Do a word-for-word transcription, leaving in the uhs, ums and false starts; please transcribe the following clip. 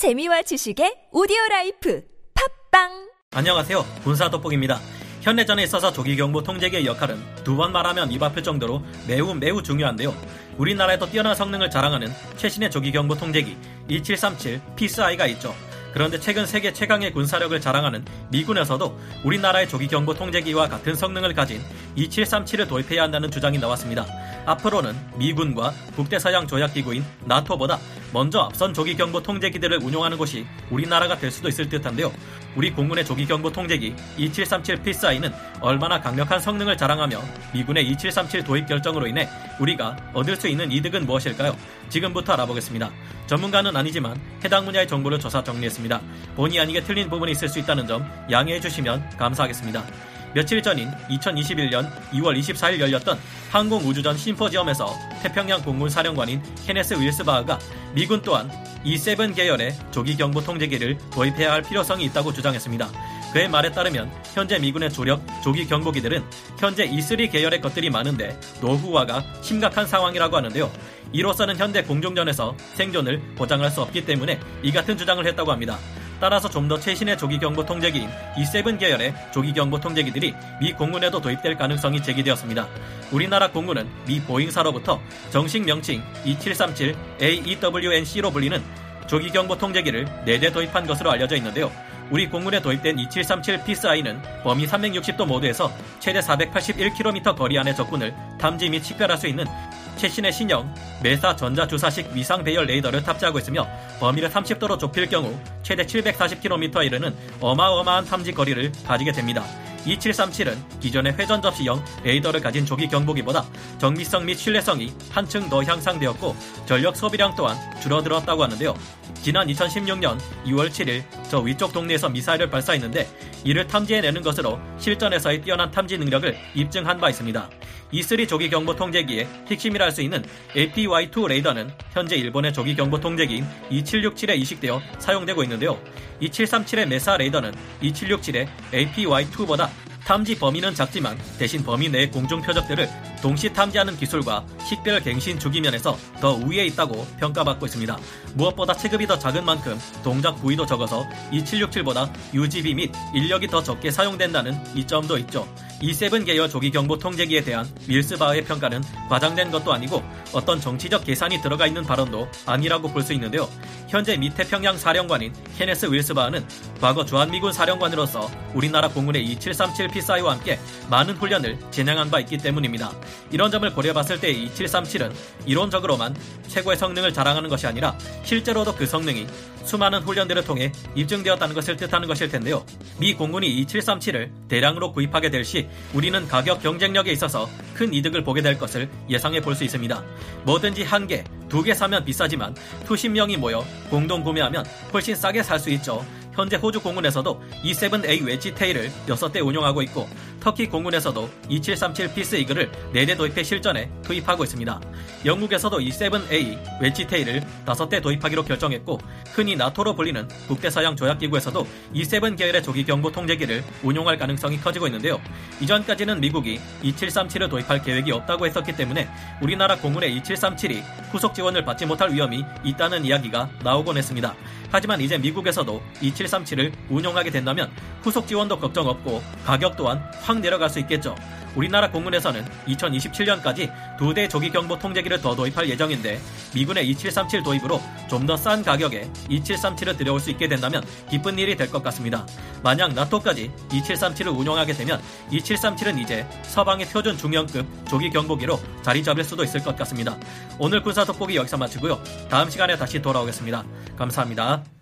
재미와 지식의 오디오라이프 팝빵! 안녕하세요. 군사돋보기입니다. 현내전에 있어서 조기경보 통제기의 역할은 두 번 말하면 입 아플 정도로 매우 매우 중요한데요. 우리나라에도 뛰어난 성능을 자랑하는 최신의 조기경보 통제기 이 칠 삼 칠 피스아이가 있죠. 그런데 최근 세계 최강의 군사력을 자랑하는 미군에서도 우리나라의 조기경보 통제기와 같은 성능을 가진 이 칠 삼 칠을 도입해야 한다는 주장이 나왔습니다. 앞으로는 미군과 북대서양 조약기구인 나토보다 먼저 앞선 조기경보 통제기들을 운용하는 곳이 우리나라가 될 수도 있을 듯한데요. 우리 공군의 조기경보 통제기 이 칠 삼 칠 피스아이는 얼마나 강력한 성능을 자랑하며 미군의 이 칠 삼 칠 도입 결정으로 인해 우리가 얻을 수 있는 이득은 무엇일까요? 지금부터 알아보겠습니다. 전문가는 아니지만 해당 분야의 정보를 조사 정리했습니다. 본의 아니게 틀린 부분이 있을 수 있다는 점 양해해 주시면 감사하겠습니다. 며칠 전인 이천이십일년 이월 이십사일 열렸던 항공우주전 심포지엄에서 태평양 공군사령관인 케네스 윌스바흐가 미군 또한 이 칠 계열의 조기경보 통제기를 도입해야 할 필요성이 있다고 주장했습니다. 그의 말에 따르면 현재 미군의 조력 조기경보기들은 현재 이 쓰리 계열의 것들이 많은데 노후화가 심각한 상황이라고 하는데요. 이로써는 현대 공중전에서 생존을 보장할 수 없기 때문에 이 같은 주장을 했다고 합니다. 따라서 좀 더 최신의 조기경보 통제기인 이 칠 계열의 조기경보 통제기들이 미 공군에도 도입될 가능성이 제기되었습니다. 우리나라 공군은 미 보잉사로부터 정식 명칭 이칠삼칠 에이이더블유엔씨로 불리는 조기경보 통제기를 네 대 도입한 것으로 알려져 있는데요. 우리 공군에 도입된 이칠삼칠 피스아이는 범위 삼백육십 도 모드에서 최대 사백팔십일 킬로미터 거리 안의 적군을 탐지 및 식별할 수 있는 최신의 신형 메사 전자주사식 위상배열 레이더를 탑재하고 있으며 범위를 삼십 도로 좁힐 경우 최대 칠백사십 킬로미터에 이르는 어마어마한 탐지 거리를 가지게 됩니다. 이칠삼칠은 기존의 회전 접시형 레이더를 가진 조기 경보기보다 정밀성 및 신뢰성이 한층 더 향상되었고 전력 소비량 또한 줄어들었다고 하는데요. 지난 이천십육년 이월 칠일 저 위쪽 동네에서 미사일을 발사했는데 이를 탐지해내는 것으로 실전에서의 뛰어난 탐지 능력을 입증한 바 있습니다. 이 쓰리 조기경보 통제기의 핵심이라 할 수 있는 에이피와이 투 레이더는 현재 일본의 조기경보 통제기인 이칠육칠에 이식되어 사용되고 있는데요. 이칠삼칠의 메사 레이더는 이칠육칠의 에이피와이 투보다 탐지 범위는 작지만 대신 범위 내의 공중 표적들을 동시 탐지하는 기술과 식별 갱신 주기면에서 더 우위에 있다고 평가받고 있습니다. 무엇보다 체급이 더 작은 만큼 동작 부위도 적어서 이칠육칠보다 유지비 및 인력이 더 적게 사용된다는 이점도 있죠. 이 칠 계열 조기경보 통제기에 대한 윌스바흐의 평가는 과장된 것도 아니고 어떤 정치적 계산이 들어가 있는 발언도 아니라고 볼 수 있는데요. 현재 미 태평양 사령관인 케네스 윌스바흐는 과거 주한미군 사령관으로서 우리나라 공군의 이칠삼칠 피스아이와 함께 많은 훈련을 진행한 바 있기 때문입니다. 이런 점을 고려봤을 때 이칠삼칠은 이론적으로만 최고의 성능을 자랑하는 것이 아니라 실제로도 그 성능이 수많은 훈련들을 통해 입증되었다는 것을 뜻하는 것일 텐데요. 미 공군이 이칠삼칠을 대량으로 구입하게 될 시 우리는 가격 경쟁력에 있어서 큰 이득을 보게 될 것을 예상해 볼 수 있습니다. 뭐든지 한 개, 두 개 사면 비싸지만 수십 명이 모여 공동 구매하면 훨씬 싸게 살 수 있죠. 현재 호주 공군에서도 이 칠 에이 웨지 테일을 여섯 대 운용하고 있고 터키 공군에서도 이칠삼칠 피스 이글을 네 대 도입해 실전에 투입하고 있습니다. 영국에서도 이 칠 에이 웨지 테일을 다섯 대 도입하기로 결정했고 흔히 나토로 불리는 북대서양 조약기구에서도 이 칠 계열의 조기경보 통제기를 운용할 가능성이 커지고 있는데요. 이전까지는 미국이 이칠삼칠을 도입할 계획이 없다고 했었기 때문에 우리나라 공군의 이칠삼칠이 후속 지원을 받지 못할 위험이 있다는 이야기가 나오곤 했습니다. 하지만 이제 미국에서도 이칠삼칠을 운용하게 된다면 후속 지원도 걱정 없고 가격 또한 확 내려갈 수 있겠죠. 우리나라 공군에서는 이천이십칠년까지 두 대 조기경보 통제기를 더 도입할 예정인데 미군의 이칠삼칠 도입으로 좀 더 싼 가격에 이칠삼칠을 들여올 수 있게 된다면 기쁜 일이 될 것 같습니다. 만약 나토까지 이칠삼칠을 운용하게 되면 이칠삼칠은 이제 서방의 표준 중형급 조기경보기로 자리 잡을 수도 있을 것 같습니다. 오늘 군사 돋보기 여기서 마치고요. 다음 시간에 다시 돌아오겠습니다. 감사합니다.